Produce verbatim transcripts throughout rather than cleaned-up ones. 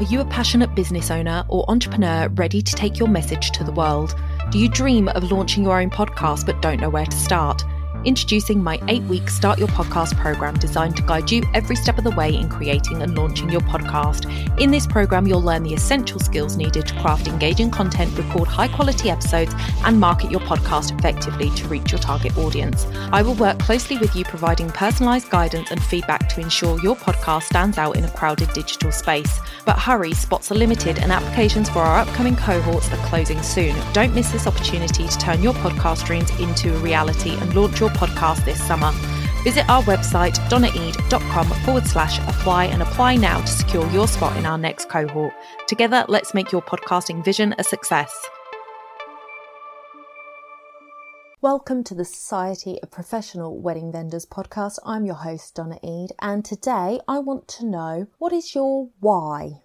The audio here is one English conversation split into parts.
Are you a passionate business owner or entrepreneur ready to take your message to the world? Do you dream of launching your own podcast but don't know where to start? Introducing my eight-week Start Your Podcast program designed to guide you every step of the way in creating and launching your podcast. In this program, you'll learn the essential skills needed to craft engaging content, record high-quality episodes, and market your podcast effectively to reach your target audience. I will work closely with you, providing personalized guidance and feedback to ensure your podcast stands out in a crowded digital space. But hurry, spots are limited and applications for our upcoming cohorts are closing soon. Don't miss this opportunity to turn your podcast dreams into a reality and launch your podcast this summer. Visit our website donnaeade.com forward slash apply and apply now to secure your spot in our next cohort. Together, let's make your podcasting vision a success. Welcome to the Society of Professional Wedding Vendors podcast. I'm your host, Donna Eade, and today I want to know, what is your why?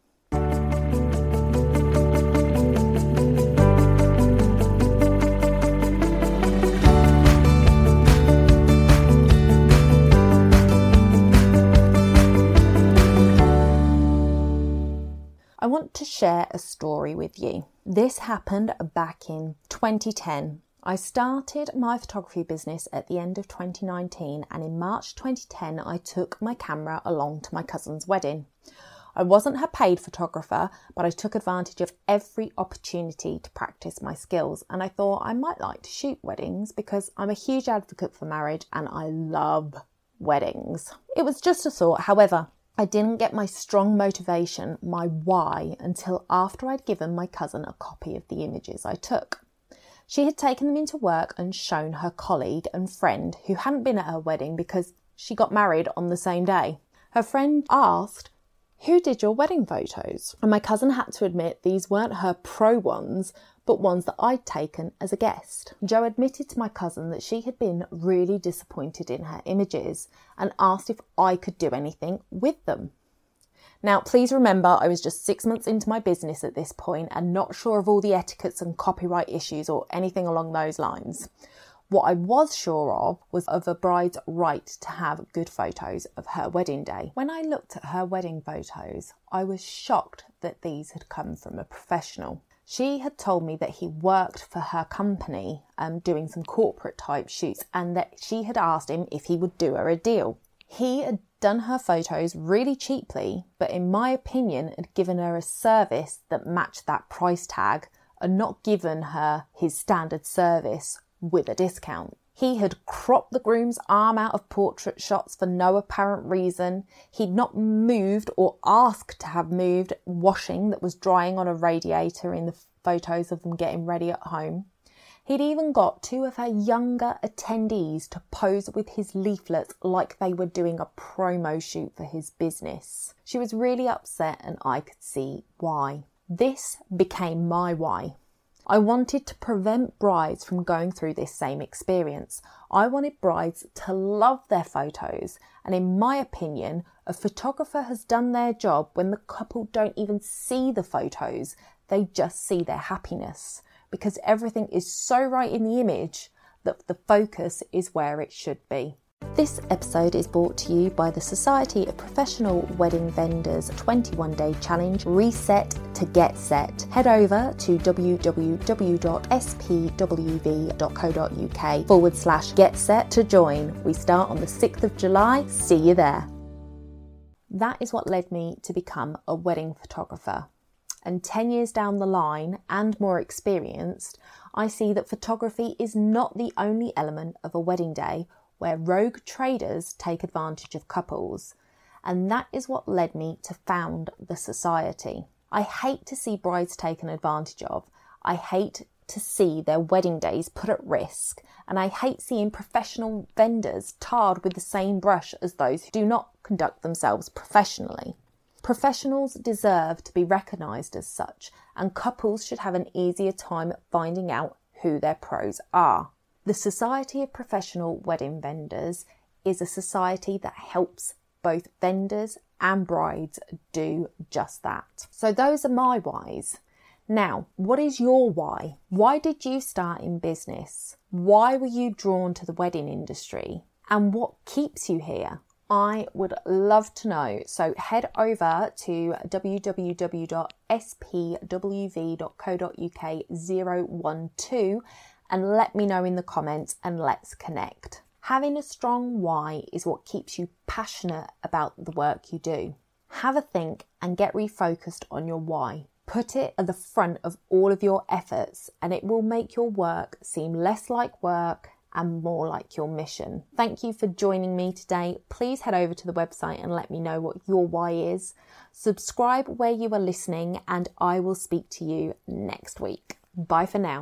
I want to share a story with you. This happened back in twenty ten. I started my photography business at the end of twenty nineteen, and in March twenty ten I took my camera along to my cousin's wedding. I wasn't her paid photographer, but I took advantage of every opportunity to practice my skills, and I thought I might like to shoot weddings because I'm a huge advocate for marriage and I love weddings. It was just a thought, however. I didn't get my strong motivation, my why, until after I'd given my cousin a copy of the images I took. She had taken them into work and shown her colleague and friend who hadn't been at her wedding because she got married on the same day. Her friend asked, "Who did your wedding photos?" And my cousin had to admit these weren't her pro ones, but ones that I'd taken as a guest. Jo admitted to my cousin that she had been really disappointed in her images and asked if I could do anything with them. Now, please remember, I was just six months into my business at this point and not sure of all the etiquettes and copyright issues or anything along those lines. What I was sure of was of a bride's right to have good photos of her wedding day. When I looked at her wedding photos, I was shocked that these had come from a professional. She had told me that he worked for her company um, doing some corporate type shoots, and that she had asked him if he would do her a deal. He had done her photos really cheaply, but in my opinion had given her a service that matched that price tag and not given her his standard service with a discount. He had cropped the groom's arm out of portrait shots for no apparent reason. He'd not moved or asked to have moved washing that was drying on a radiator in the photos of them getting ready at home. He'd even got two of her younger attendees to pose with his leaflets like they were doing a promo shoot for his business. She was really upset, and I could see why. This became my why. I wanted to prevent brides from going through this same experience. I wanted brides to love their photos, and in my opinion, a photographer has done their job when the couple don't even see the photos, they just see their happiness, because everything is so right in the image that the focus is where it should be. This episode is brought to you by the Society of Professional Wedding Vendors twenty-one day Challenge Reset to Get Set. Head over to www.spwv.co.uk forward slash get set to join. We start on the sixth of July. See you there. That is what led me to become a wedding photographer. And ten years down the line, and more experienced, I see that photography is not the only element of a wedding day where rogue traders take advantage of couples. And that is what led me to found the society. I hate to see brides taken advantage of. I hate to see their wedding days put at risk. And I hate seeing professional vendors tarred with the same brush as those who do not conduct themselves professionally. Professionals deserve to be recognised as such, and couples should have an easier time finding out who their pros are. The Society of Professional Wedding Vendors is a society that helps both vendors and brides do just that. So those are my whys. Now, what is your why? Why did you start in business? Why were you drawn to the wedding industry? And what keeps you here? I would love to know. So head over to w w w dot s p w v dot co dot u k zero one two and let me know in the comments, and let's connect. Having a strong why is what keeps you passionate about the work you do. Have a think and get refocused on your why. Put it at the front of all of your efforts, and it will make your work seem less like work and more like your mission. Thank you for joining me today. Please head over to the website and let me know what your why is. Subscribe where you are listening, and I will speak to you next week. Bye for now.